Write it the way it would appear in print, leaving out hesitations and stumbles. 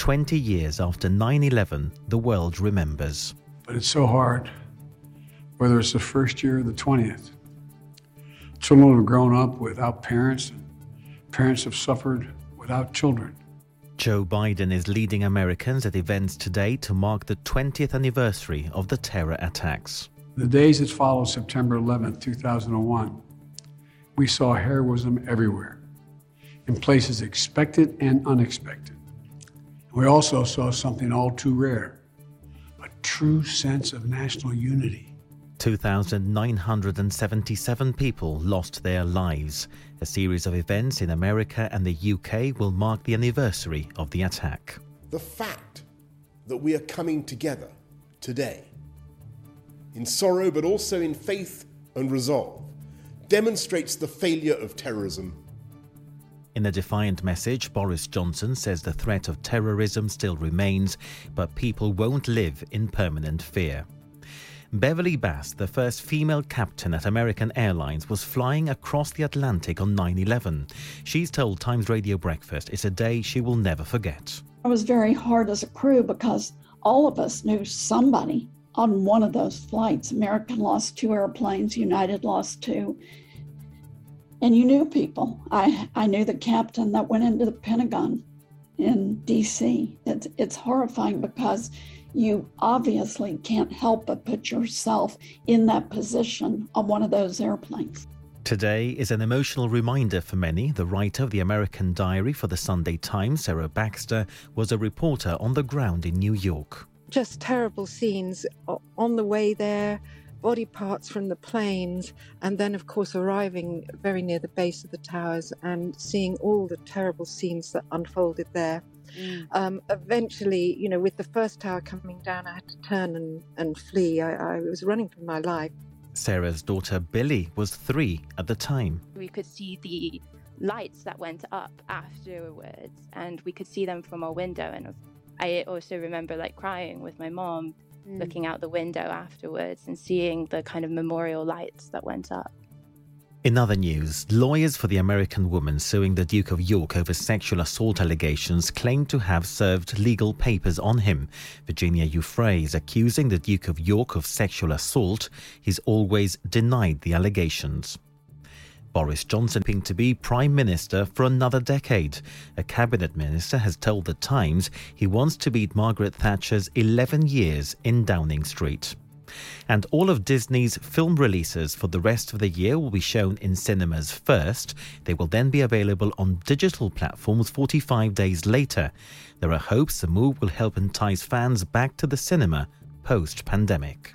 20 years after 9/11, the world remembers. But it's so hard, whether it's the first year or the 20th. Children have grown up without parents, and parents have suffered without children. Joe Biden is leading Americans at events today to mark the 20th anniversary of the terror attacks. The days that followed September 11, 2001, we saw heroism everywhere, in places expected and unexpected. We also saw something all too rare, a true sense of national unity. 2,977 people lost their lives. A series of events in America and the UK will mark the anniversary of the attack. The fact that we are coming together today, in sorrow but also in faith and resolve, demonstrates the failure of terrorism. In a defiant message, Boris Johnson says the threat of terrorism still remains, but people won't live in permanent fear. Beverly Bass, the first female captain at American Airlines, was flying across the Atlantic on 9/11. She's told Times Radio Breakfast it's a day she will never forget. It was very hard as a crew because all of us knew somebody on one of those flights. American lost 2 airplanes, United lost 2. And you knew people. I knew the captain that went into the Pentagon in DC. It's horrifying because you obviously can't help but put yourself in that position on one of those airplanes. Today is an emotional reminder for many. The writer of the American Diary for the Sunday Times, Sarah Baxter, was a reporter on the ground in New York. Just terrible scenes on the way there. Body parts from the planes, and then of course arriving very near the base of the towers and seeing all the terrible scenes that unfolded there. Eventually, with the first tower coming down, I had to turn and flee. I was running for my life. Sarah's daughter Billy was 3 at the time. We could see the lights that went up afterwards, and we could see them from our window. And I also remember crying with my mom, looking out the window afterwards and seeing the kind of memorial lights that went up. In other news, lawyers for the American woman suing the Duke of York over sexual assault allegations claim to have served legal papers on him. Virginia Giuffre is accusing the Duke of York of sexual assault. He's always denied the allegations. Boris Johnson hoping to be Prime Minister for another decade. A cabinet minister has told The Times he wants to beat Margaret Thatcher's 11 years in Downing Street. And all of Disney's film releases for the rest of the year will be shown in cinemas first. They will then be available on digital platforms 45 days later. There are hopes the move will help entice fans back to the cinema post-pandemic.